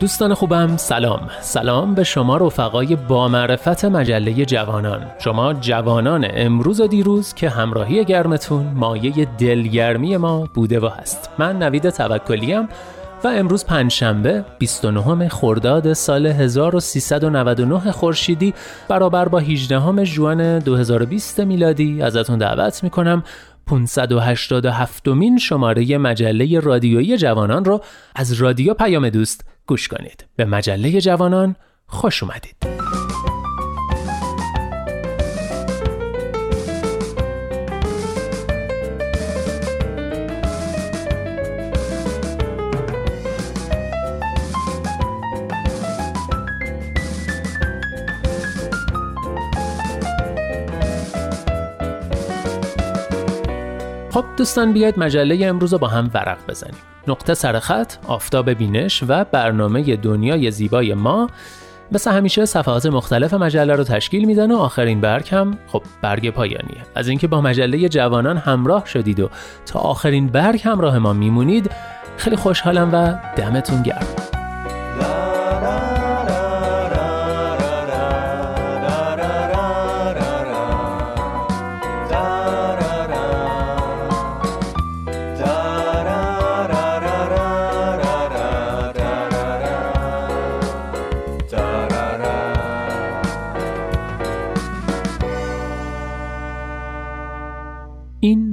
دوستان خوبم، سلام به شما رفقای با معرفت مجله جوانان، شما جوانان امروز و دیروز که همراهی گرمتون مایه دلگرمی ما بوده و هست. من نوید توکلیم و امروز پنجشنبه 29 خرداد سال 1399 خورشیدی برابر با 18 ژوئن 2020 میلادی ازتون دعوت میکنم 587مین شماره مجله رادیویی جوانان رو از رادیو پیام دوست گوش کنید. به مجله جوانان خوش اومدید. خب دوستان، بیاید مجله امروز رو با هم ورق بزنیم. نقطه سرخط، آفتاب بینش و برنامه دنیای زیبای ما مثل همیشه صفحات مختلف مجله رو تشکیل میدن و آخرین برگ هم خب برگ پایانیه. از اینکه با مجله جوانان همراه شدید و تا آخرین برگ همراه ما میمونید خیلی خوشحالم و دمتون گرم.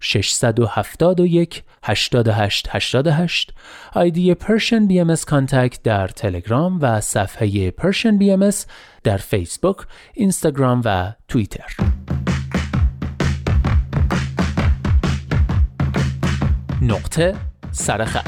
671 8888، آیدی Persian BMS کانتکت در تلگرام و صفحه Persian BMS در فیسبوک، اینستاگرام و توییتر. نقطه سرخط.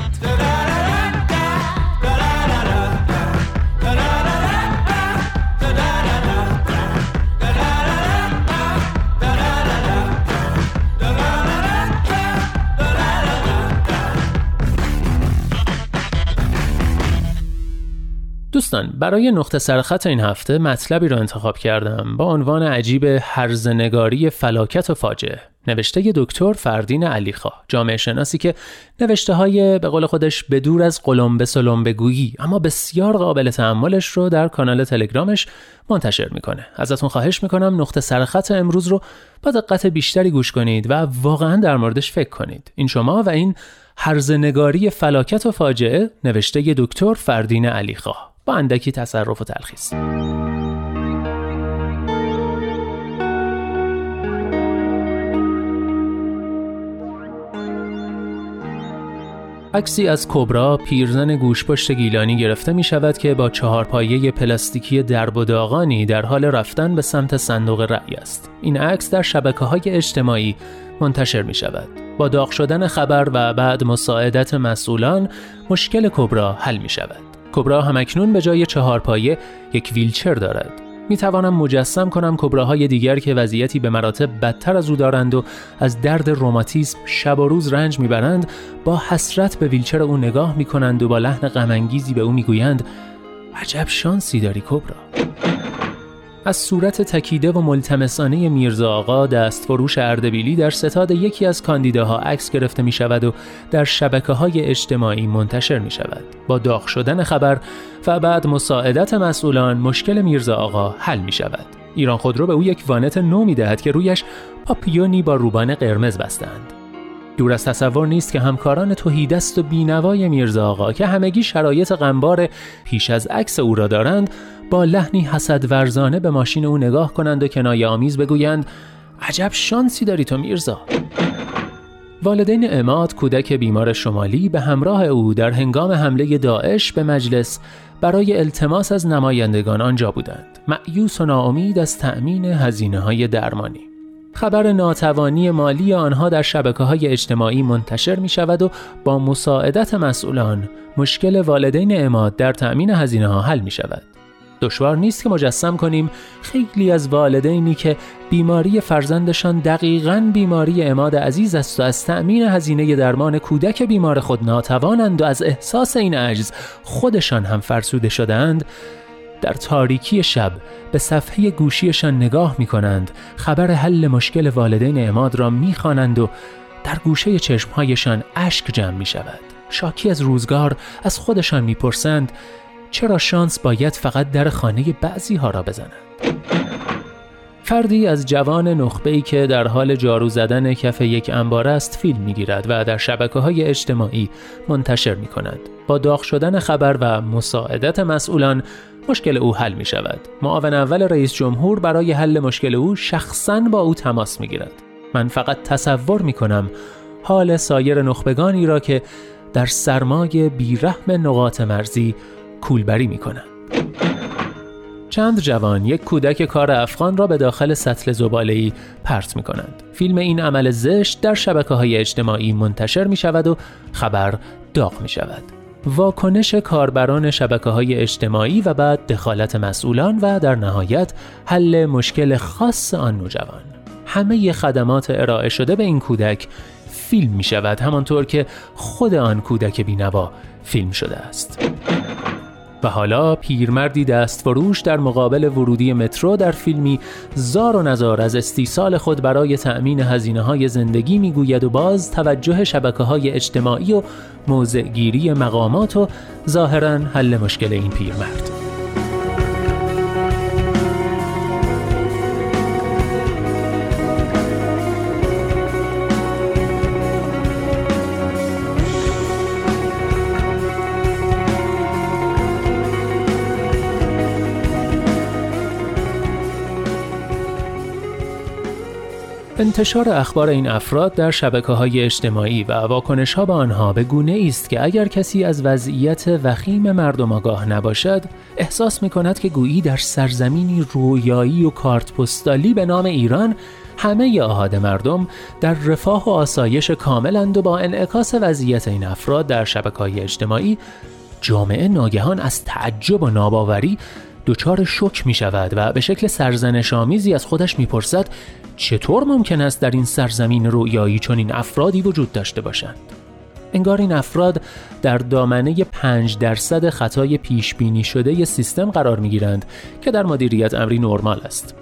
دوستان، برای نقطه سرخط این هفته مطلبی رو انتخاب کردم با عنوان عجیب هرزنگاری فلاکت و فاجعه، نوشته دکتر فردین علیخا، جامعه شناسی که نوشته های به قول خودش بدور از قلمبه سلمبه گویی اما بسیار قابل تأملش رو در کانال تلگرامش منتشر میکنه. ازتون خواهش میکنم نقطه سرخط امروز رو با دقت بیشتری گوش کنید و واقعا در موردش فکر کنید. این شما و این هرزنگاری فلاکت و فاجعه، نوشته دکتر فردین علیخا، با اندکی تصرف و تلخیص. عکسی از کبرا پیرزن گوشپشت گیلانی گرفته می شود که با 4 پایه پلاستیکی درب و داغانی در حال رفتن به سمت صندوق رأی است. این عکس در شبکه‌های اجتماعی منتشر می شود. با داغ شدن خبر و بعد مساعدت مسئولان مشکل کبرا حل می شود. کبرا همکنون به جای 4 پایه یک ویلچر دارد. می توانم مجسم کنم کبراهای دیگر که وضعیتی به مراتب بدتر از او دارند و از درد روماتیسم شب و روز رنج می برند با حسرت به ویلچر او نگاه می کنند و با لحن غم انگیزی به او می گویند عجب شانسی داری کبرا. از صورت تکیده و ملتمسانه میرزا آقا دست فروش اردبیلی در ستاد یکی از کاندیداها عکس گرفته می شود و در شبکه‌های اجتماعی منتشر می شود. با داغ شدن خبر و بعد مساعدت مسئولان مشکل میرزا آقا حل می شود. ایران خودرو به او یک وانت نو می دهد که رویش پاپیونی با روبان قرمز بستند. دور از تصور نیست که همکاران تهیدست و بینوای میرزا آقا که همگی شرایط غمبار پیش از عکس او را دارند با لحنی حسد ورزانه به ماشین او نگاه کنند و کنایه آمیز بگویند عجب شانسی داری تو میرزا. والدین عماد کودک بیمار شمالی به همراه او در هنگام حمله داعش به مجلس برای التماس از نمایندگان آنجا بودند، مأیوس و ناامید از تأمین هزینه‌های درمانی. خبر ناتوانی مالی آنها در شبکه‌های اجتماعی منتشر می شود و با مساعدت مسئولان مشکل والدین عماد در تأمین هزینه‌ها حل می شود. دشوار نیست که مجسم کنیم خیلی از والدینی که بیماری فرزندشان دقیقاً بیماری عماد عزیز است و از تأمین هزینه درمان کودک بیمار خود ناتوانند و از احساس این عجز خودشان هم فرسوده شدند، در تاریکی شب به صفحه گوشیشان نگاه می کنند، خبر حل مشکل والدین عماد را می خوانند و در گوشه چشمهایشان اشک جمع می شود. شاکی از روزگار از خودشان می پرسند چرا شانس باید فقط در خانه بعضی ها را بزند؟ فردی از جوان نخبه‌ای که در حال جارو زدن کف یک انبار است فیلم می‌گیرد و در شبکه‌های اجتماعی منتشر می‌کند. با داغ شدن خبر و مساعدت مسئولان مشکل او حل می‌شود. معاون اول رئیس جمهور برای حل مشکل او شخصاً با او تماس می‌گیرد. من فقط تصور می‌کنم حال سایر نخبگانی را که در سرمای بیرحم نقاط مرزی کولبری می‌کنند. چند جوان یک کودک کار افغان را به داخل سطل زباله‌ای پرت می‌کنند. فیلم این عمل زشت در شبکه‌های اجتماعی منتشر می‌شود و خبر داغ می‌شود. واکنش کاربران شبکه‌های اجتماعی و بعد دخالت مسئولان و در نهایت حل مشکل خاص آن نوجوان. همه خدمات ارائه شده به این کودک فیلم می‌شود، همانطور که خود آن کودک بی‌نوا فیلم شده است. و حالا پیرمردی دستفروش در مقابل ورودی مترو در فیلمی زار و نزار از استیصال خود برای تأمین هزینه‌های زندگی میگوید و باز توجه شبکه‌های اجتماعی و موضع‌گیری مقامات و ظاهراً حل مشکل این پیرمرد. انتشار اخبار این افراد در شبکه‌های اجتماعی و واکنش‌ها به آنها به گونه‌ای است که اگر کسی از وضعیت وخیم مردم آگاه نباشد، احساس می‌کند که گویی در سرزمینی رویایی و کارت پستالی به نام ایران همه آحاد مردم در رفاه و آسایش کاملند و با انعکاس وضعیت این افراد در شبکه‌های اجتماعی، جامعه ناگهان از تعجب و ناباوری دچار شوک می‌شود و به شکل سرزنش‌آمیزی از خودش می‌پرسد چطور ممکن است در این سرزمین رویایی چنین افرادی وجود داشته باشند؟ انگار این افراد در دامنه 5% خطای پیشبینی شده ی سیستم قرار می‌گیرند که در مدیریت امری نرمال است.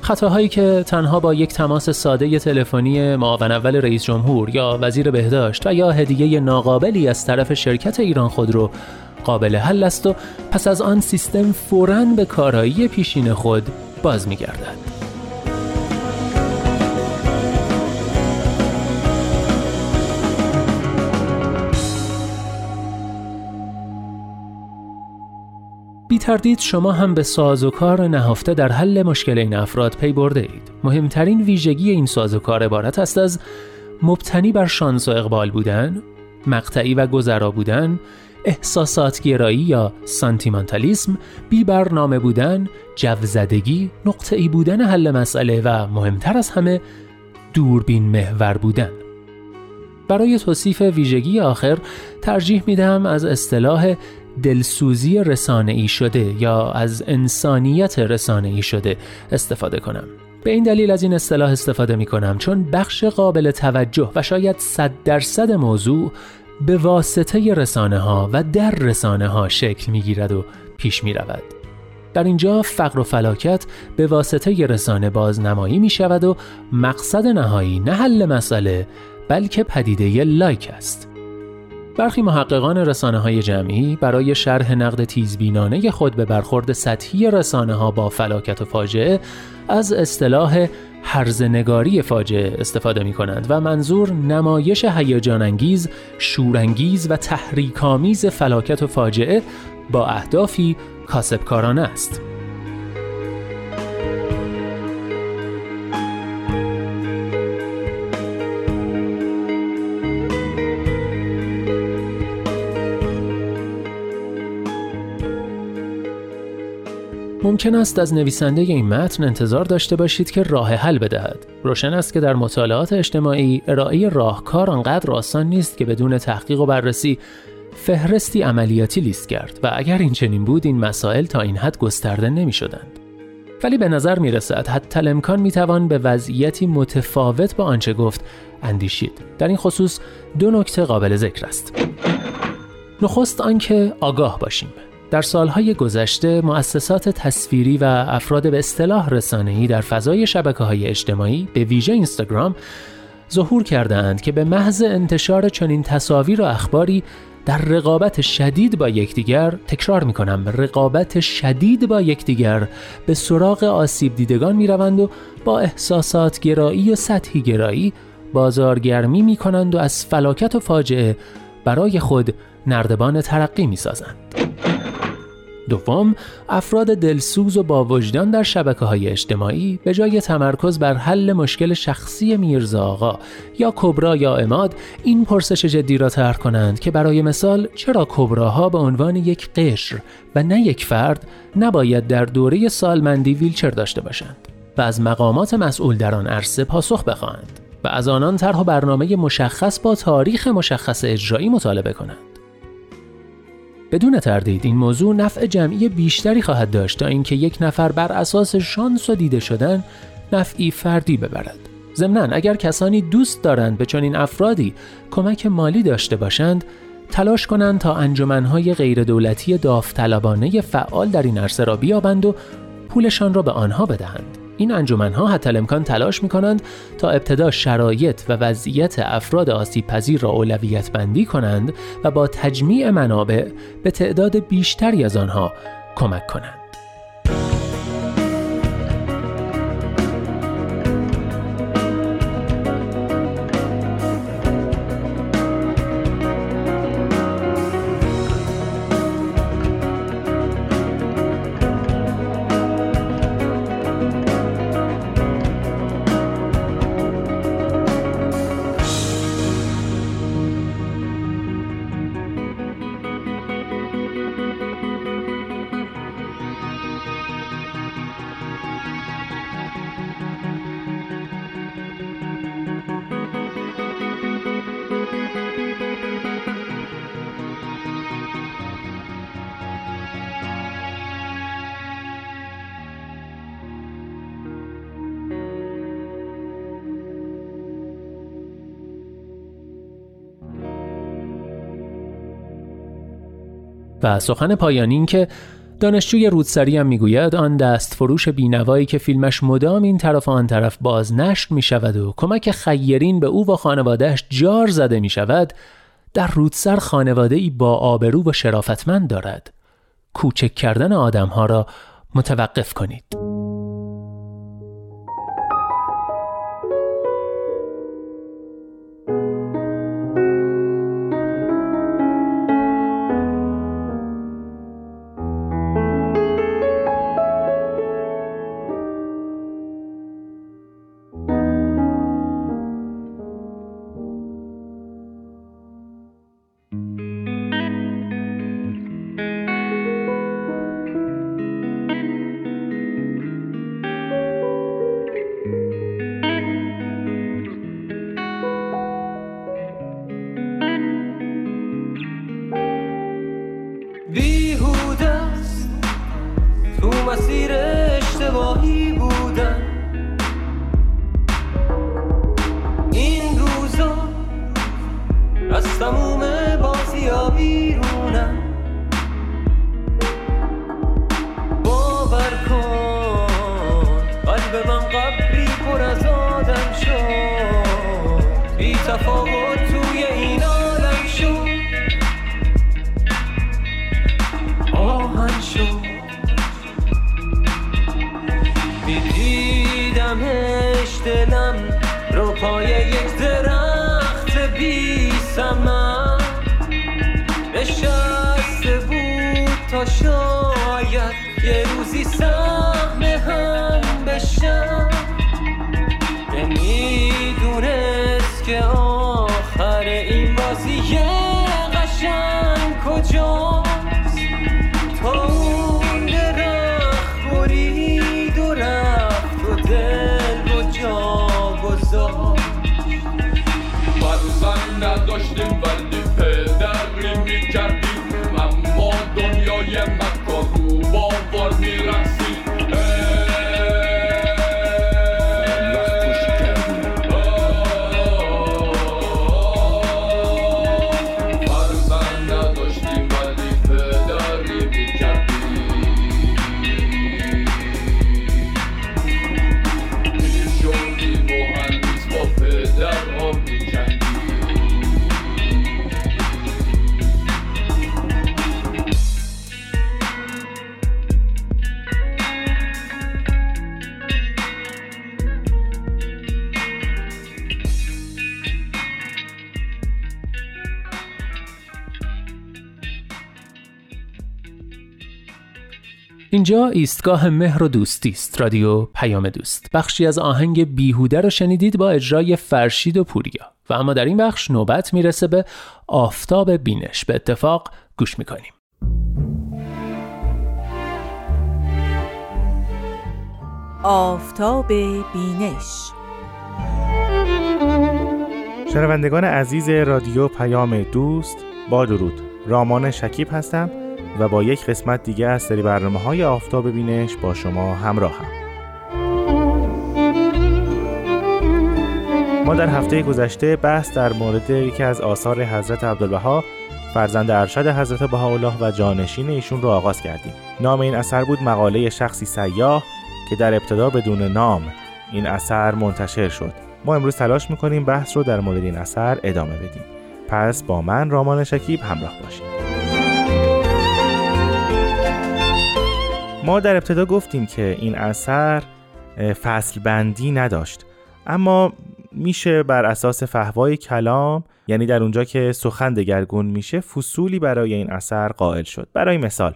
خطاهایی که تنها با یک تماس ساده تلفنی معاون اول رئیس جمهور یا وزیر بهداشت و یا هدیه ناقابلی از طرف شرکت ایران خودرو قابل حل است و پس از آن سیستم فوراً به کارایی پیشین خود باز می‌گردد. بی تردید شما هم به سازوکار نهفته در حل مشکل این افراد پی برده اید. مهمترین ویژگی این سازوکار عبارت است از مبتنی بر شانس و اقبال بودن، مقطعی و گذرا بودن، احساساتگرایی یا سانتیمانتالیسم، بی برنامه بودن، جوزدگی، نقطه‌ای بودن حل مسئله و مهمتر از همه دوربین محور بودن. برای توصیف ویژگی آخر ترجیح میدم از اصطلاح دلسوزی رسانه‌ای شده یا از انسانیت رسانه‌ای شده استفاده کنم. به این دلیل از این اصطلاح استفاده می‌کنم چون بخش قابل توجه و شاید 100% موضوع به واسطه رسانه‌ها و در رسانه‌ها شکل می‌گیرد و پیش می‌رود. در اینجا فقر و فلاکت به واسطه رسانه بازنمایی می‌شود و مقصد نهایی نه حل مسئله بلکه پدیده لایک است. برخی محققان رسانه‌های جمعی برای شرح نقد تیزبینانه خود به برخورد سطحی رسانه‌ها با فلاکت و فاجعه از اصطلاح هرزنگاری فاجعه استفاده می‌کنند و منظور نمایش هیجان‌انگیز، شورانگیز و تحریک‌آمیز فلاکت و فاجعه با اهدافی کاسبکارانه است. ممکن است از نویسنده این متن انتظار داشته باشید که راه حل بدهد. روشن است که در مطالعات اجتماعی ارائه راهکار آنقدر آسان نیست که بدون تحقیق و بررسی فهرستی عملیاتی لیست کرد و اگر این چنین بود این مسائل تا این حد گسترده نمی شدند. ولی به نظر می رسد حتی امکان می توان به وضعیتی متفاوت با آنچه گفت اندیشید. در این خصوص 2 نکته قابل ذکر است. نخست آنکه آگاه باشیم. در سالهای گذشته مؤسسات تصویری و افراد به اصطلاح رسانه‌ای در فضای شبکه‌های اجتماعی به ویژه اینستاگرام ظهور کرده‌اند که به محض انتشار چنین تصاویر و اخباری در رقابت شدید با یکدیگر، تکرار می‌کنم، رقابت شدید با یکدیگر به سراغ آسیب دیدگان می‌روند و با احساسات گرایی و سطحی گرایی بازارگرمی می‌کنند و از فلاکت و فاجعه برای خود نردبان ترقی می‌سازند. دوم، افراد دلسوز و با وجدان در شبکه‌های اجتماعی به جای تمرکز بر حل مشکل شخصی میرزا آقا یا کبرا یا عماد این پرسش جدی را طرح کنند که برای مثال چرا کبراها به عنوان یک قشر و نه یک فرد نباید در دوره سالمندی ویلچر داشته باشند و از مقامات مسئول در آن عرصه پاسخ بخواهند و از آنان طرح و برنامه مشخص با تاریخ مشخص اجرایی مطالبه کنند. بدون تردید این موضوع نفع جمعی بیشتری خواهد داشت تا اینکه یک نفر بر اساس شانس و دیده شدن نفعی فردی ببرد. ضمناً اگر کسانی دوست دارند به چنین افرادی کمک مالی داشته باشند، تلاش کنند تا انجمن‌های غیردولتی داوطلبانه فعال در این عرصه را بیابند و پولشان را به آنها بدهند. این انجمن‌ها حتی امکان تلاش می‌کنند تا ابتدا شرایط و وضعیت افراد آسیب‌پذیر را اولویت بندی کنند و با تجمیع منابع به تعداد بیشتری از آنها کمک کنند. و سخن پایانی این که دانشجوی رودسری هم میگوید آن دست فروش بینوایی که فیلمش مدام این طرف و آن طرف بازنشر می شود و کمک خیرین به او و خانوادهش جار زده می شود، در رودسر خانواده‌ای با آبرو و شرافتمند دارد. کوچک کردن آدم‌ها را متوقف کنید. مسیر اشتباهی بودم. این روزا از تموم بازی ها بیرونم. باور کن قلب من قبری پر از آدم شد، بی تفاوت توی این عالم شد، آهن شد. میدیدمش دلم رو پای یک درخت بی ثمر نشسته بود تا شاید یه روزی سهم هم بشم. نمیدونست که آخر این بازی قشنگ کجاست تا اون درخت برید و رفت و دل و جا گذاشت. برزن نداشتیم ولی پدری میکردیم، اما دنیای مکار رو باور میرسید. اینجا ایستگاه مهر و دوستی است، رادیو پیام دوست. بخشی از آهنگ بیهوده رو شنیدید با اجرای فرشید و پوریا. و اما در این بخش نوبت میرسه به آفتاب بینش. به اتفاق گوش میکنیم. آفتاب بینش. شنوندگان عزیز رادیو پیام دوست، با درود. رامان شکیب هستم و با یک قسمت دیگه از سری برنامه‌های آفتاب بینش با شما همراهم. ما در هفته گذشته بحث در مورد یکی از آثار حضرت عبدالبها، فرزند ارشد حضرت بهاءالله و جانشین ایشون رو آغاز کردیم. نام این اثر بود مقاله شخصی سیاح که در ابتدا بدون نام این اثر منتشر شد. ما امروز تلاش می‌کنیم بحث رو در مورد این اثر ادامه بدیم. پس با من رامان شکیب همراه باشید. ما در ابتدا گفتیم که این اثر فصل بندی نداشت، اما میشه بر اساس فحوای کلام، یعنی در اونجا که سخن دگرگون میشه، فصولی برای این اثر قائل شد. برای مثال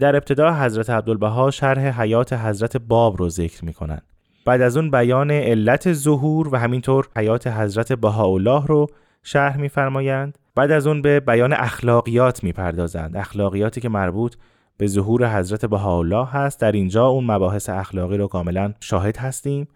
در ابتدا حضرت عبدالبها شرح حیات حضرت باب رو ذکر میکنن، بعد از اون بیان علت ظهور و همینطور حیات حضرت بهاءالله رو شرح میفرمایند، بعد از اون به بیان اخلاقیات میپردازند، اخلاقیاتی که مربوط به ظهور حضرت بهاءالله هست. در اینجا اون مباحث اخلاقی رو کاملا شاهد هستیم.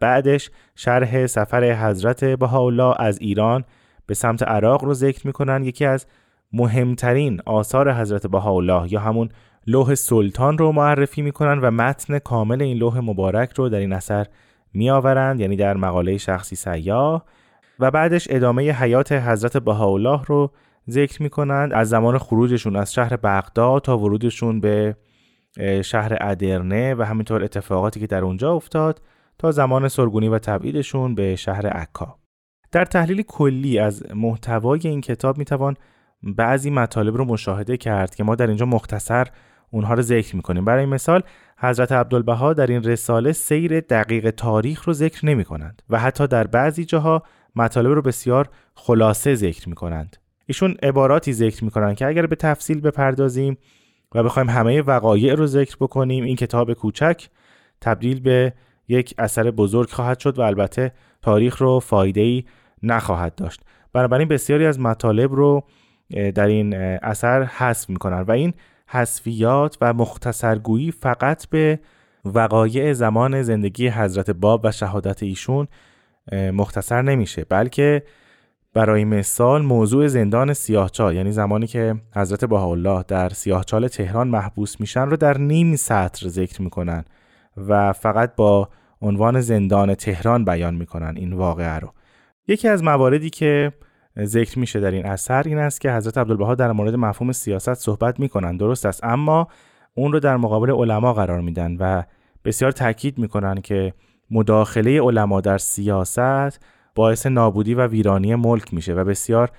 بعدش شرح سفر حضرت بهاءالله از ایران به سمت عراق رو ذکر میکنن. یکی از مهمترین آثار حضرت بهاءالله یا همون لوح سلطان رو معرفی میکنن و متن کامل این لوح مبارک رو در این اثر میآورند، یعنی در مقاله شخصی سیاح. و بعدش ادامه حیات حضرت بهاءالله رو ذکر میکنند، از زمان خروجشون از شهر بغداد تا ورودشون به شهر ادرنه و همینطور اتفاقاتی که در اونجا افتاد تا زمان سرگونی و تبعیدشون به شهر عکا. در تحلیل کلی از محتوای این کتاب میتوان بعضی مطالب رو مشاهده کرد که ما در اینجا مختصر اونها رو ذکر میکنیم. برای مثال حضرت عبدالبها در این رساله سیر دقیق تاریخ رو ذکر نمیکنند و حتی در بعضی جاها مطالب رو بسیار خلاصه ذکر میکنند. ایشون عباراتی ذکر میکنن که اگر به تفصیل بپردازیم و بخوایم همه وقایع رو ذکر بکنیم، این کتاب کوچک تبدیل به یک اثر بزرگ خواهد شد و البته تاریخ رو فایده‌ای نخواهد داشت. بنابراین بسیاری از مطالب رو در این اثر حذف میکنن و این حذفیات و مختصرگویی فقط به وقایع زمان زندگی حضرت باب و شهادت ایشون مختصر نمیشه، بلکه برای مثال موضوع زندان سیاهچال، یعنی زمانی که حضرت بهاءالله در سیاهچال تهران محبوس میشن رو در نیم سطر ذکر میکنن و فقط با عنوان زندان تهران بیان میکنن این واقعه رو. یکی از مواردی که ذکر میشه در این اثر این است که حضرت عبدالبها در مورد مفهوم سیاست صحبت میکنن، درست است، اما اون رو در مقابل علما قرار میدن و بسیار تاکید میکنن که مداخله علما در سیاست باعث نابودی و ویرانی ملک میشه و بسیار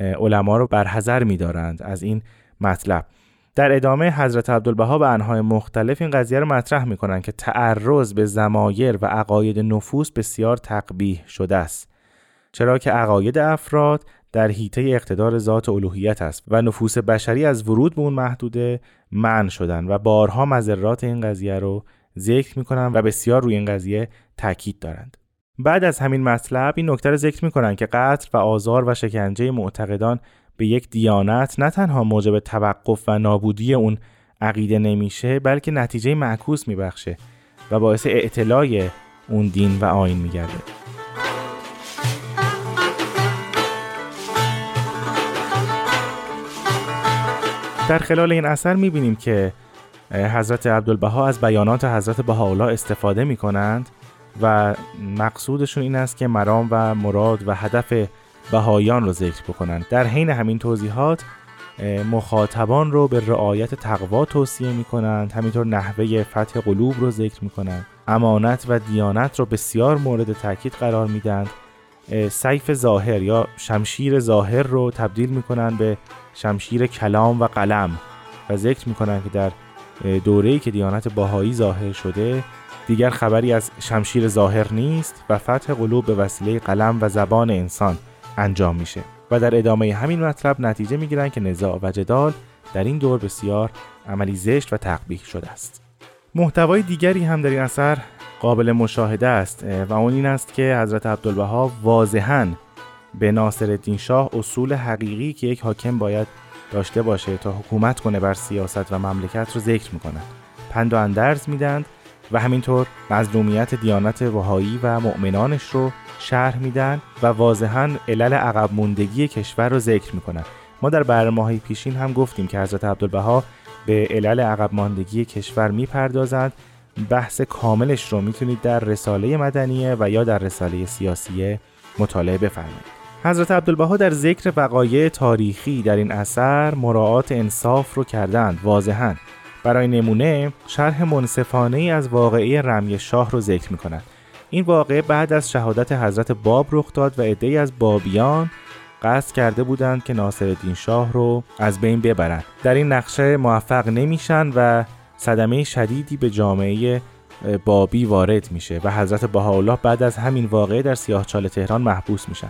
علما رو برحذر میدارند از این مطلب. در ادامه حضرت عبدالبها به انحای مختلف این قضیه رو مطرح میکنن که تعرض به ضمایر و عقاید نفوس بسیار تقبیح شده است، چرا که عقاید افراد در حیطه اقتدار ذات الوهیت است و نفوس بشری از ورود به اون محدوده منع شدن و بارها مضرات این قضیه رو ذکر میکنن و بسیار روی این قضیه تاکید دارند. بعد از همین مطلب این نکته رو ذکر میکنن که قتل و آزار و شکنجه معتقدان به یک دیانت نه تنها موجب توقف و نابودی اون عقیده نمیشه، بلکه نتیجه معکوس میبخشه و باعث اعتلای اون دین و آیین میگرده. در خلال این اثر می‌بینیم که حضرت عبدالبها از بیانات حضرت بهاءالله استفاده می‌کنند و مقصودشون این است که مرام و مراد و هدف بهایان رو ذکر بکنند. در حین همین توضیحات مخاطبان رو به رعایت تقوا توصیه می‌کنند، همینطور نحوه فتح قلوب رو ذکر می‌کنند، امانت و دیانت رو بسیار مورد تاکید قرار میدند، سیف ظاهر یا شمشیر ظاهر رو تبدیل می‌کنند به شمشیر کلام و قلم و ذکر میکنن که در دوره‌ای که دیانت باهایی ظاهر شده دیگر خبری از شمشیر ظاهر نیست و فتح قلوب به وسیله قلم و زبان انسان انجام میشه و در ادامه همین مطلب نتیجه میگیرن که نزاع و جدال در این دور بسیار عملی زشت و تقبیح شده است. محتوای دیگری هم در این اثر قابل مشاهده است و اون این است که حضرت عبدالبها واضحاً به ناصرالدین شاه اصول حقیقی که یک حاکم باید داشته باشه تا حکومت کنه بر سیاست و مملکت رو ذکر میکنند، پند و اندرز میدند و همینطور مظلومیت دیانت بهایی و مؤمنانش رو شرح میدن و واضحاً علل عقب موندگی کشور رو ذکر میکنند. ما در برنامه‌های پیشین هم گفتیم که حضرت عبدالبها به علل عقب ماندگی کشور میپردازند. بحث کاملش رو میتونید در رساله مدنیه و یا در رساله سیاسیه مطالعه بفرمایید. حضرت عبدالبها در ذکر وقایع تاریخی در این اثر مراعات انصاف رو کردند واضحاً. برای نمونه شرح منصفانه ای از واقعه رمی شاه رو ذکر می‌کنند. این واقعه بعد از شهادت حضرت باب رخ داد و عده‌ای از بابیان قصد کرده بودند که ناصرالدین شاه رو از بین ببرند. در این نقشه موفق نمیشن و صدمه شدیدی به جامعه بابی وارد میشه و حضرت بهاءالله بعد از همین واقعه در سیاهچال تهران محبوس میشن.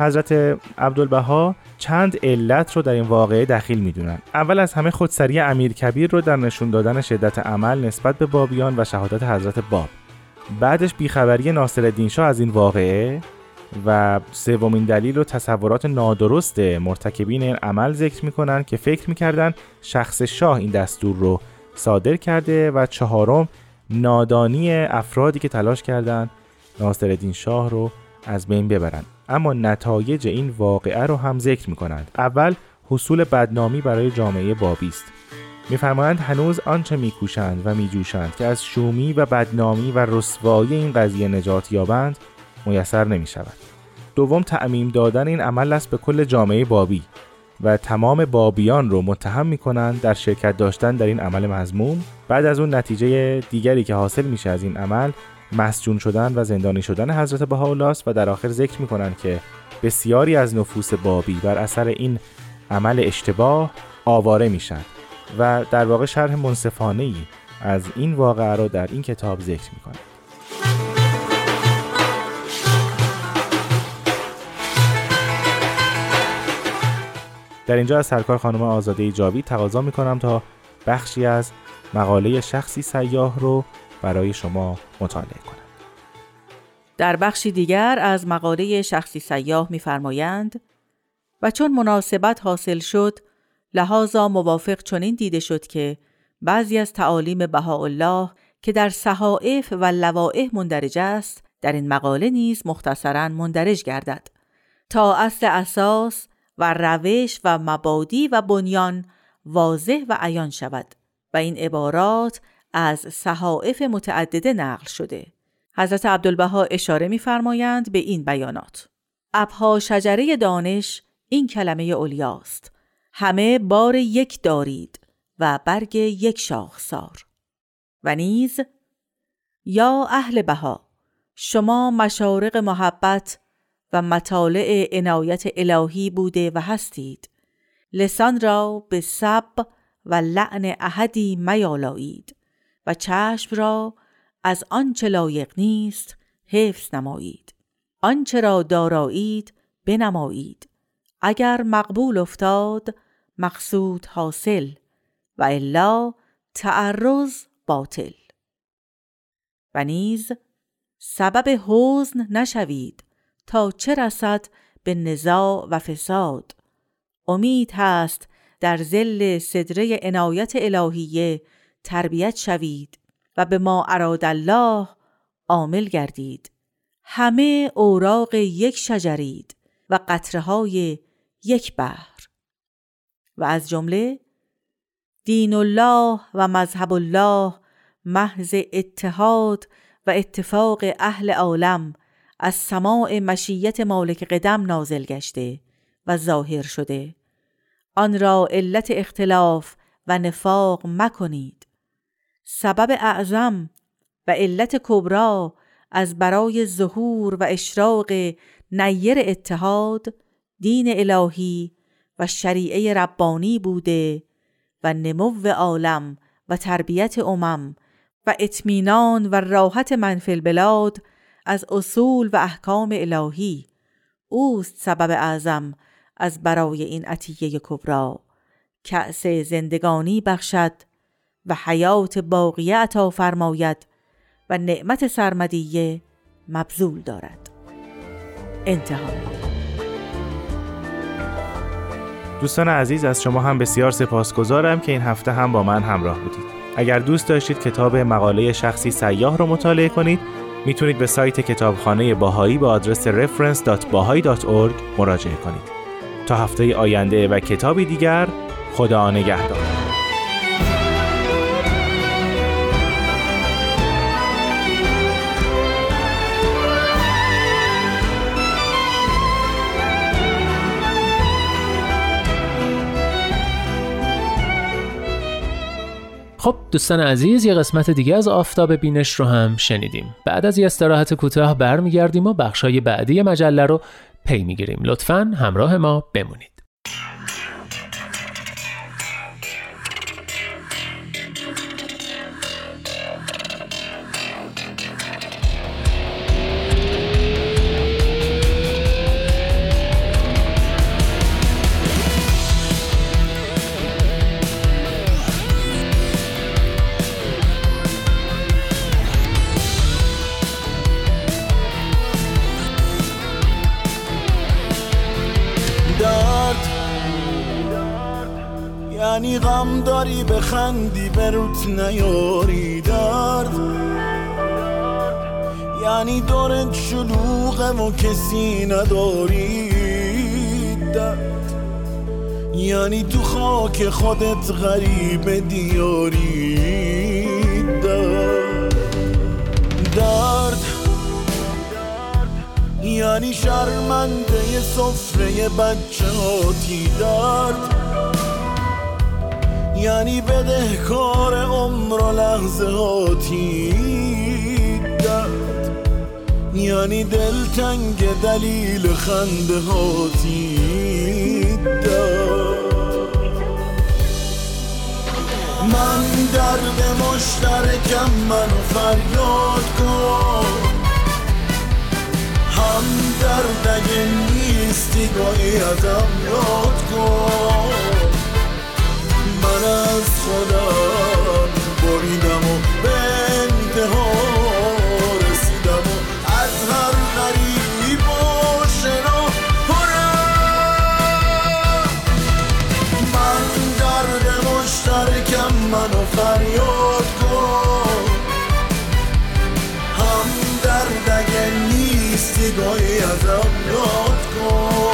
حضرت عبدالبها چند علت رو در این واقعه دخیل میدونن. اول از همه خودسری امیر کبیر رو در نشون دادن شدت عمل نسبت به بابیان و شهادت حضرت باب. بعدش بیخبری ناصرالدین شاه از این واقعه و سومین دلیل رو تصورات نادرست مرتکبین این عمل ذکر میکنن که فکر میکردن شخص شاه این دستور رو صادر کرده و چهارم نادانی افرادی که تلاش کردند ناصرالدین شاه رو از بین ببرند. اما نتایج این واقعه رو هم ذکر می‌کنند. اول حصول بدنامی برای جامعه بابی است. می‌فرمایند هنوز آنچه می‌کوشند و می‌جوشند که از شومی و بدنامی و رسوایی این قضیه نجات یابند میسر نمی‌شود. دوم تعمیم دادن این عمل است به کل جامعه بابی و تمام بابیان رو متهم می‌کنند در شرکت داشتن در این عمل مذموم. بعد از اون نتیجه دیگری که حاصل میشه از این عمل مسجون شدن و زندانی شدن حضرت بهاءالله است و در آخر ذکر می‌کنند که بسیاری از نفوس بابی بر اثر این عمل اشتباه آواره میشن و در واقع شرح منصفانه‌ای از این واقعه را در این کتاب ذکر می‌کنند. در اینجا از سرکار خانم آزاده جاوید تقاضا می‌کنم تا بخشی از مقاله شخصی سیاح رو برای شما مطالعه کنند. در بخشی دیگر از مقاله شخصی سیاح می‌فرمایند و چون مناسبت حاصل شد لحاظا موافق چنین دیده شد که بعضی از تعالیم بهاءالله که در صحائف و لوائح مندرج است در این مقاله نیز مختصراً مندرج گردد تا اصل اساس و روش و مبادی و بنیان واضح و عیان شود و این عبارات از صحائف متعدده نقل شده. حضرت عبدالبها اشاره می‌فرمایند به این بیانات. ابها شجره دانش، این کلمه اولیاست. همه بار یک دارید و برگ یک شاخسار. و نیز یا اهل بها، شما مشارق محبت و مطالع عنایت الهی بوده و هستید. لسان را به سب و لعن احدی میالایید و چشم را از آنچه لایق نیست حفظ نمایید. آنچه را دارایید بنمایید. اگر مقبول افتاد مقصود حاصل و الا تعرض باطل. و نیز سبب حزن نشوید تا چه رسد به نزاع و فساد. امید هست در ظل صدره عنایت الهیه تربیت شوید و به ما اراد الله عامل گردید. همه اوراق یک شجرید و قطره‌های یک بحر. و از جمله دین الله و مذهب الله محض اتحاد و اتفاق اهل عالم از سماع مشیت مالک قدم نازل گشته و ظاهر شده. آن را علت اختلاف و نفاق مکنید. سبب اعظم و علت کبرا از برای ظهور و اشراق نیر اتحاد دین الهی و شریعه ربانی بوده و نمو عالم و تربیت امم و اطمینان و راحت منفل بلاد از اصول و احکام الهی اوست. سبب اعظم از برای این عطیه کبرا کأس زندگانی بخشد و حیات باقیه عطا فرماید و نعمت سرمدیه مبذول دارد. انتها. دوستان عزیز، از شما هم بسیار سپاسگزارم که این هفته هم با من همراه بودید. اگر دوست داشتید کتاب مقاله شخصی سیاح رو مطالعه کنید، میتونید به سایت کتابخانه باهایی به آدرس reference.bahai.org مراجعه کنید. تا هفته آینده و کتابی دیگر، خدا نگهدار. خب دوستان عزیز، یه قسمت دیگه از آفتاب بینش رو هم شنیدیم. بعد از یه استراحت کوتاه برمیگردیم و بخشای بعدی مجله رو پی میگیریم. لطفاً همراه ما بمونید. یعنی غم داری بخندی بروت نیاری درد، یعنی دورت شلوغه و کسی نداری درد، یعنی تو خاک خودت غریب دیاری درد. درد یعنی شرمنده سفره بچه هاتی درد، یعنی بدهکار عمر و لحظه هاتی درد، یعنی دلتنگ دلیل خنده هاتی درد. من درد مشترکم، منو فریاد کن، هم درد اگه نیستی گاهی ازم یاد کن. من از خودم بریدم و به انتها رسیدم و از هر غریب و شنا پرم. من درد مشترکم، منو فریاد کن، هم درد اگه نیستی گاهی ازم یاد کن.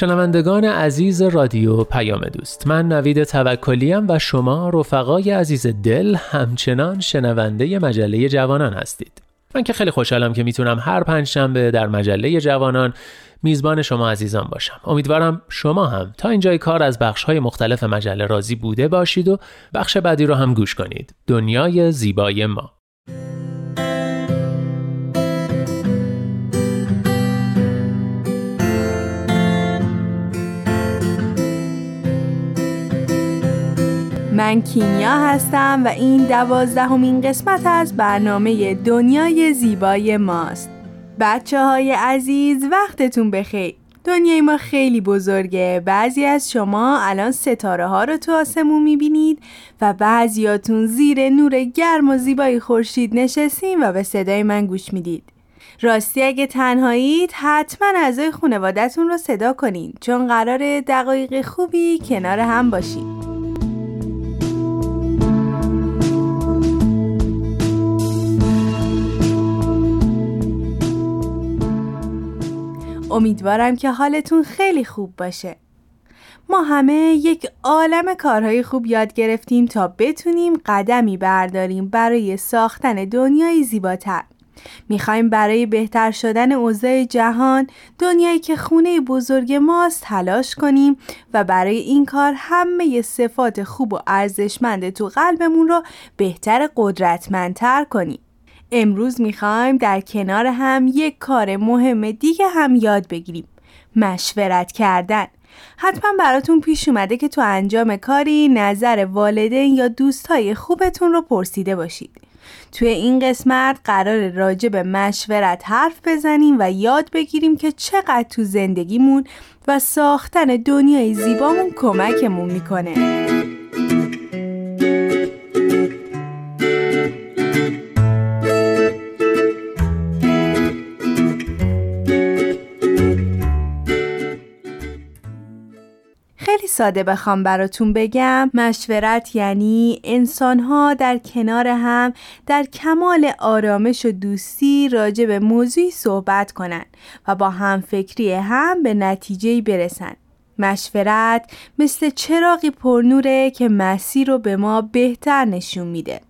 شنوندگان عزیز رادیو پیام دوست، من نوید توکلیم و شما رفقای عزیز دل همچنان شنونده مجله جوانان هستید. من که خیلی خوشحالم که میتونم هر پنجشنبه در مجله جوانان میزبان شما عزیزان باشم. امیدوارم شما هم تا اینجای کار از بخش‌های مختلف مجله راضی بوده باشید و بخش بعدی رو هم گوش کنید. دنیای زیبای ما. من کینیا هستم و این 12مین قسمت از برنامه دنیای زیبای ماست. بچه های عزیز وقتتون بخیر. دنیای ما خیلی بزرگه. بعضی از شما الان ستاره ها رو تو آسمون میبینید و بعضیاتون زیر نور گرم و زیبای خورشید نشستین و به صدای من گوش میدید. راستی اگه تنهایید حتما اعضای خانوادتون رو صدا کنین، چون قراره دقایق خوبی کنار هم باشین. امیدوارم که حالتون خیلی خوب باشه. ما همه یک عالم کارهای خوب یاد گرفتیم تا بتونیم قدمی برداریم برای ساختن دنیای زیباتر. میخوایم برای بهتر شدن اوضاع جهان، دنیایی که خونه بزرگ ماست، تلاش کنیم و برای این کار همه صفات خوب و ارزشمند تو قلبمون رو بهتر قدرتمندتر کنیم. امروز میخوایم در کنار هم یک کار مهم دیگه هم یاد بگیریم: مشورت کردن. حتما براتون پیش اومده که تو انجام کاری نظر والدین یا دوستای خوبتون رو پرسیده باشید. توی این قسمت قرار راجع به مشورت حرف بزنیم و یاد بگیریم که چقدر تو زندگیمون و ساختن دنیای زیبامون کمکمون میکنه. ساده بخوام براتون بگم، مشورت یعنی انسان‌ها در کنار هم در کمال آرامش و دوستی راجع به موضوعی صحبت کنن و با همفکری هم به نتیجه‌ای برسن. مشورت مثل چراغی پرنوره که مسیر رو به ما بهتر نشون میده.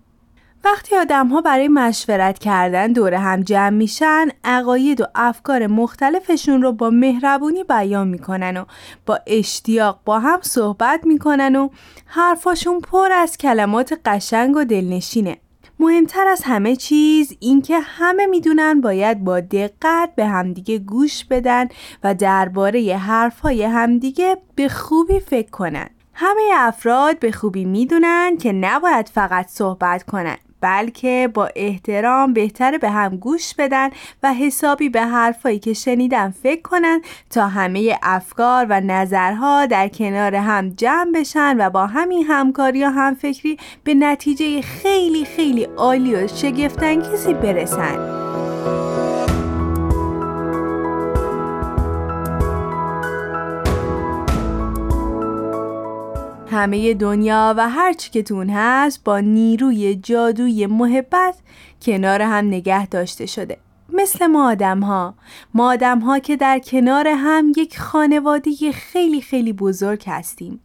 وقتی آدم‌ها برای مشورت کردن دور هم جمع میشن، عقاید و افکار مختلفشون رو با مهربونی بیان میکنن و با اشتیاق با هم صحبت میکنن و حرفاشون پر از کلمات قشنگ و دلنشینه. مهمتر از همه چیز این که همه میدونن باید با دقت به همدیگه گوش بدن و درباره حرفهای همدیگه به خوبی فکر کنن. همه افراد به خوبی میدونن که نباید فقط صحبت کنن، بلکه با احترام بهتره به هم گوش بدن و حسابی به حرفایی که شنیدن فکر کنن تا همه افکار و نظرها در کنار هم جمع بشن و با همین همکاری و همفکری به نتیجه خیلی خیلی عالی و شگفت‌انگیزی برسن. همه دنیا و هرچی که تون هست با نیروی جادوی محبت کنار هم نگه داشته شده. مثل ما آدم ها که در کنار هم یک خانواده خیلی خیلی بزرگ هستیم.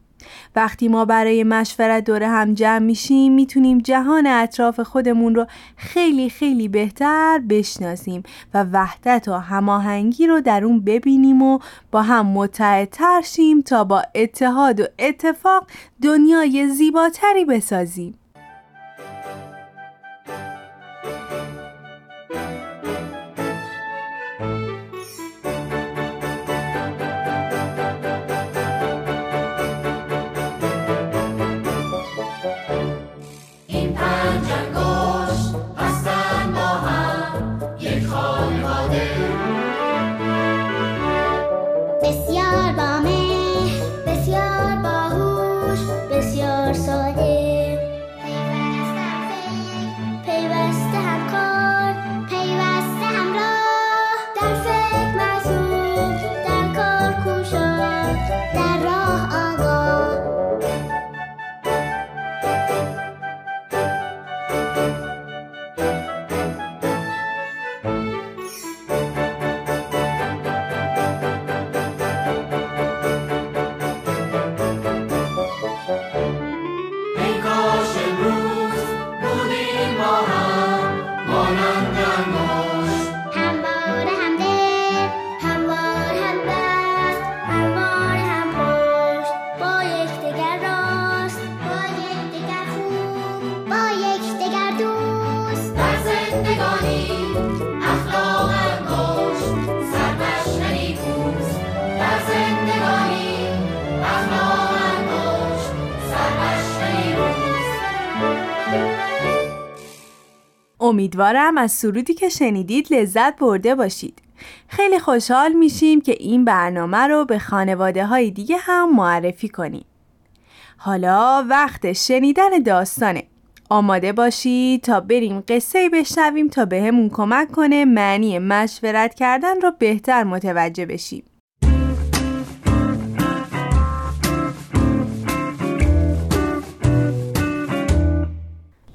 وقتی ما برای مشورت دور هم جمع میشیم، میتونیم جهان اطراف خودمون رو خیلی خیلی بهتر بشناسیم و وحدت و هماهنگی رو در اون ببینیم و با هم متحدتر شیم تا با اتحاد و اتفاق دنیای زیباتری بسازیم. امیدوارم از سرودی که شنیدید لذت برده باشید. خیلی خوشحال میشیم که این برنامه رو به خانواده های دیگه هم معرفی کنیم. حالا وقت شنیدن داستانه. آماده باشید تا بریم قصه بشنویم تا بهمون کمک کنه معنی مشورت کردن رو بهتر متوجه بشیم.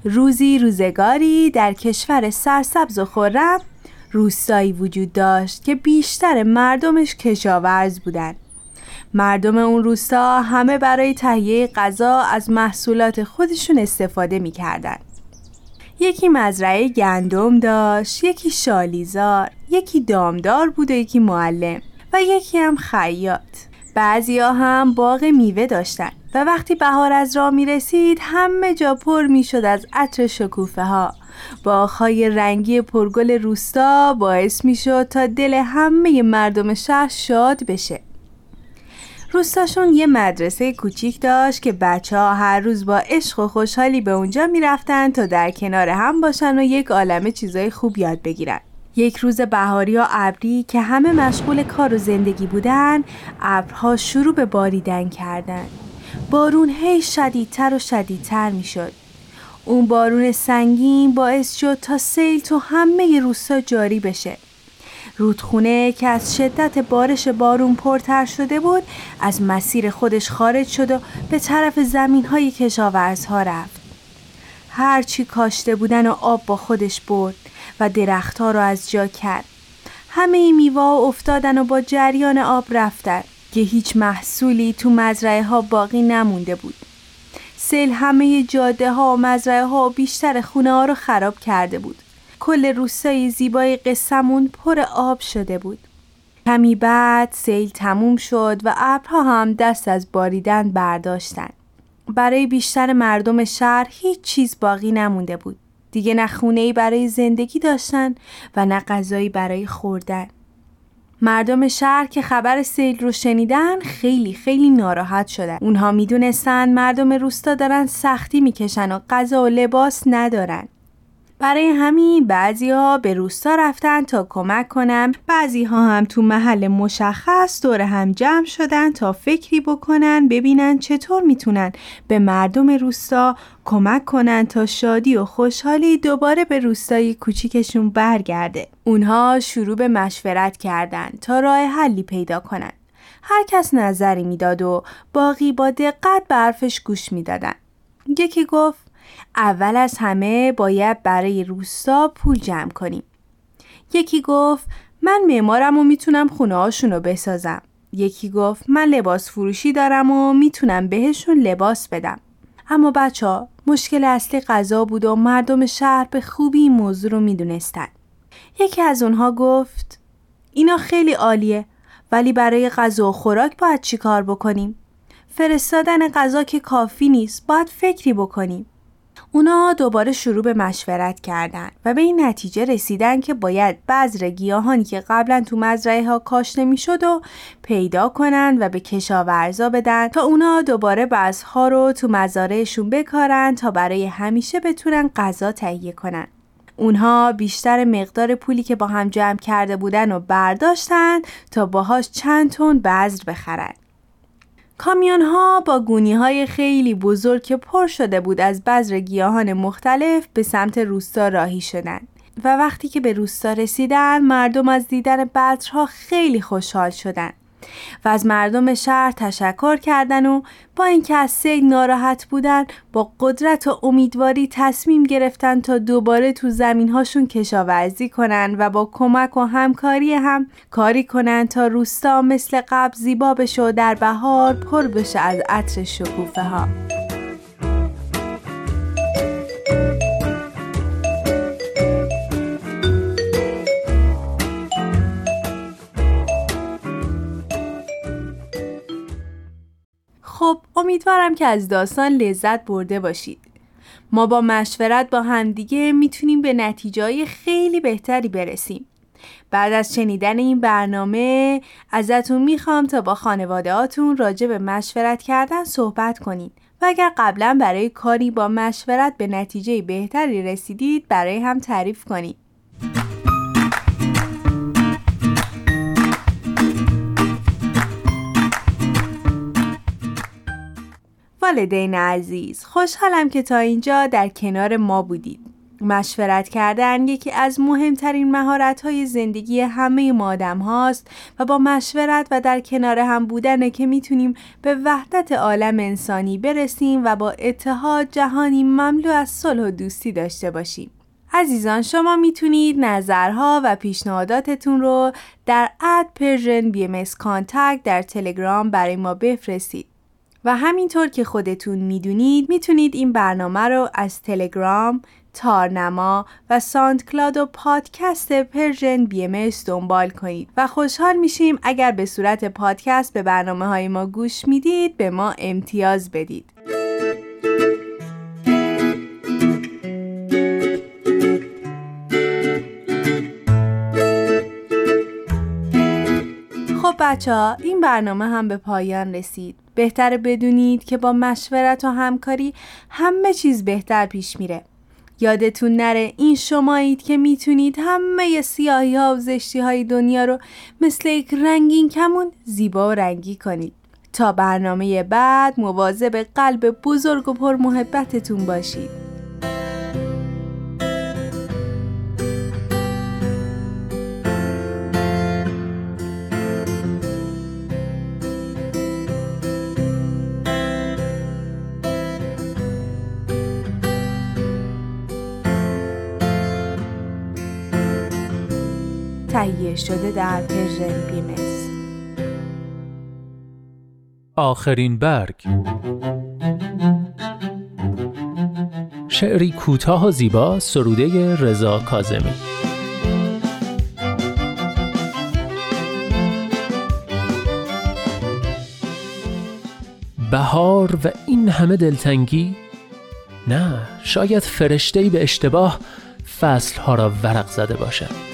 روزی روزگاری در کشور سرسبز و خرم روستایی وجود داشت که بیشتر مردمش کشاورز بودند. مردم اون روستا همه برای تهیه غذا از محصولات خودشون استفاده می‌کردند. یکی مزرعه گندم داشت، یکی شالیزار، یکی دامدار بود و یکی معلم و یکی هم خیاط. بعضیا هم باغ میوه داشتن و وقتی بهار از راه می رسید همه جا پر می شد از عطر شکوفه ها. باغ‌های رنگی پرگل روستا باعث می شد تا دل همه مردم شهر شاد بشه. روستاشون یه مدرسه کوچیک داشت که بچه‌ها هر روز با عشق و خوشحالی به اونجا می رفتن تا در کنار هم باشن و یک عالمه چیزای خوب یاد بگیرن. یک روز بهاری و ابری که همه مشغول کار و زندگی بودن، ابرها شروع به باریدن کردن. بارون هی شدیدتر و شدیدتر می شد. اون بارون سنگین باعث شد تا سیل تو همه ی روستا جاری بشه. رودخونه که از شدت بارش بارون پرتر شده بود از مسیر خودش خارج شد و به طرف زمین های کشاورزها رفت. هرچی کاشته بودن و آب با خودش برد و درخت ها رو از جا کرد. همه ی میوه افتادن و با جریان آب رفتن که هیچ محصولی تو مزرعه ها باقی نمونده بود. سیل همه جاده ها و مزرعه ها و بیشتر خونه ها رو خراب کرده بود. کل روستای زیبای قصه‌مون پر آب شده بود. کمی بعد سیل تموم شد و ابرها هم دست از باریدن برداشتن. برای بیشتر مردم شهر هیچ چیز باقی نمونده بود. دیگه نه خونه‌ای برای زندگی داشتن و نه غذایی برای خوردن. مردم شهر که خبر سیل رو شنیدن خیلی ناراحت شدن. اونها میدونستن مردم روستا دارن سختی میکشن و غذا و لباس ندارن. برای همین بعضی‌ها به روستا رفتن تا کمک کنن. بعضی‌ها هم تو محل مشخص دور هم جمع شدن تا فکری بکنن ببینن چطور میتونن به مردم روستا کمک کنن تا شادی و خوشحالی دوباره به روستای کوچیکشون برگرده. اونها شروع به مشورت کردن تا راه حلی پیدا کنن. هر کس نظری میداد و باقی با دقت به حرفش گوش میدادن. یکی گفت اول از همه باید برای روستا پول جمع کنیم. یکی گفت من معمارم و میتونم خونه‌هاشون رو بسازم. یکی گفت من لباس فروشی دارم و میتونم بهشون لباس بدم. اما بچه‌ها مشکل اصلی غذا بود و مردم شهر به خوبی این موضوع رو میدونستن. یکی از اونها گفت اینا خیلی عالیه ولی برای غذا و خوراک باید چی کار بکنیم؟ فرستادن غذا که کافی نیست، باید فکری بکنیم. اونا دوباره شروع به مشورت کردن و به این نتیجه رسیدن که باید بذر گیاهانی که قبلا تو مزرعه ها کاشته میشد و پیدا کنن و به کشاورزا بدن تا اونا دوباره بذرها رو تو مزارعشون بکارن تا برای همیشه بتونن غذا تهیه کنن. اونها بیشتر مقدار پولی که با هم جمع کرده بودن و برداشتن تا باهاش چند تن بذر بخرن. کامیون ها با گونی های خیلی بزرگ که پر شده بود از بذر گیاهان مختلف به سمت روستا راهی شدند و وقتی که به روستا رسیدند مردم از دیدن بذرها خیلی خوشحال شدند و از مردم شهر تشکر کردند و با اینکه از سیل ناراحت بودند با قدرت و امیدواری تصمیم گرفتند تا دوباره تو زمین هاشون کشاورزی کنند و با کمک و همکاری هم کاری کنند تا روستا مثل قبل زیبا بشه و در بهار پر بشه از عطر شکوفه ها. امیدوارم که از داستان لذت برده باشید. ما با مشورت با همدیگه میتونیم به نتیجه‌های خیلی بهتری برسیم. بعد از شنیدن این برنامه ازتون میخوام تا با خانواده هاتون راجع به مشورت کردن صحبت کنید و اگر قبلا برای کاری با مشورت به نتیجه بهتری رسیدید برای هم تعریف کنید. والدین عزیز، خوشحالم که تا اینجا در کنار ما بودید. مشورت کردن یکی از مهمترین مهارت‌های زندگی همه ما آدم هاست و با مشورت و در کنار هم بودنه که میتونیم به وحدت عالم انسانی برسیم و با اتحاد جهانی مملو از صلح و دوستی داشته باشیم. عزیزان، شما میتونید نظرها و پیشنهاداتتون رو در @persianbms contact در تلگرام برای ما بفرستید. و همینطور که خودتون میدونید میتونید این برنامه رو از تلگرام، تارنما و ساندکلاد و پادکست پرژن BMS دنبال کنید و خوشحال میشیم اگر به صورت پادکست به برنامه های ما گوش میدید به ما امتیاز بدید. خب بچه‌ها، این برنامه هم به پایان رسید. بهتره بدونید که با مشورت و همکاری همه چیز بهتر پیش میره. یادتون نره این شمایید که میتونید همه سیاهی ها و زشتی های دنیا رو مثل یک رنگین کمون زیبا و رنگی کنید. تا برنامه بعد مواظب قلب بزرگ و پر محبتتون باشید. تهیه شده در پرژن بیمس. آخرین برگ، شعری کوتاه و زیبا سروده رضا کاظمی. بهار و این همه دلتنگی؟ نه، شاید فرشته‌ای به اشتباه فصلها را ورق زده باشد.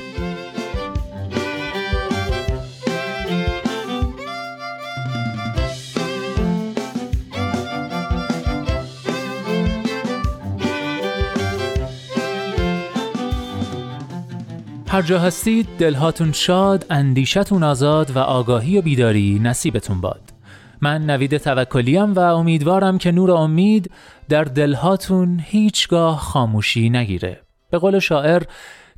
هر جا هستید دلهاتون شاد، اندیشتون آزاد و آگاهی و بیداری نصیبتون باد. من نوید توکلیم و امیدوارم که نور امید در دلهاتون هیچگاه خاموشی نگیره. به قول شاعر،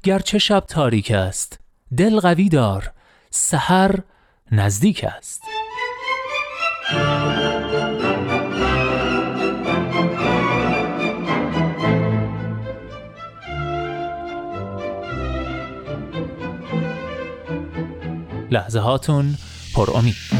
گرچه شب تاریک است، دل قوی دار، سحر نزدیک است. لحظه هاتون پر امید.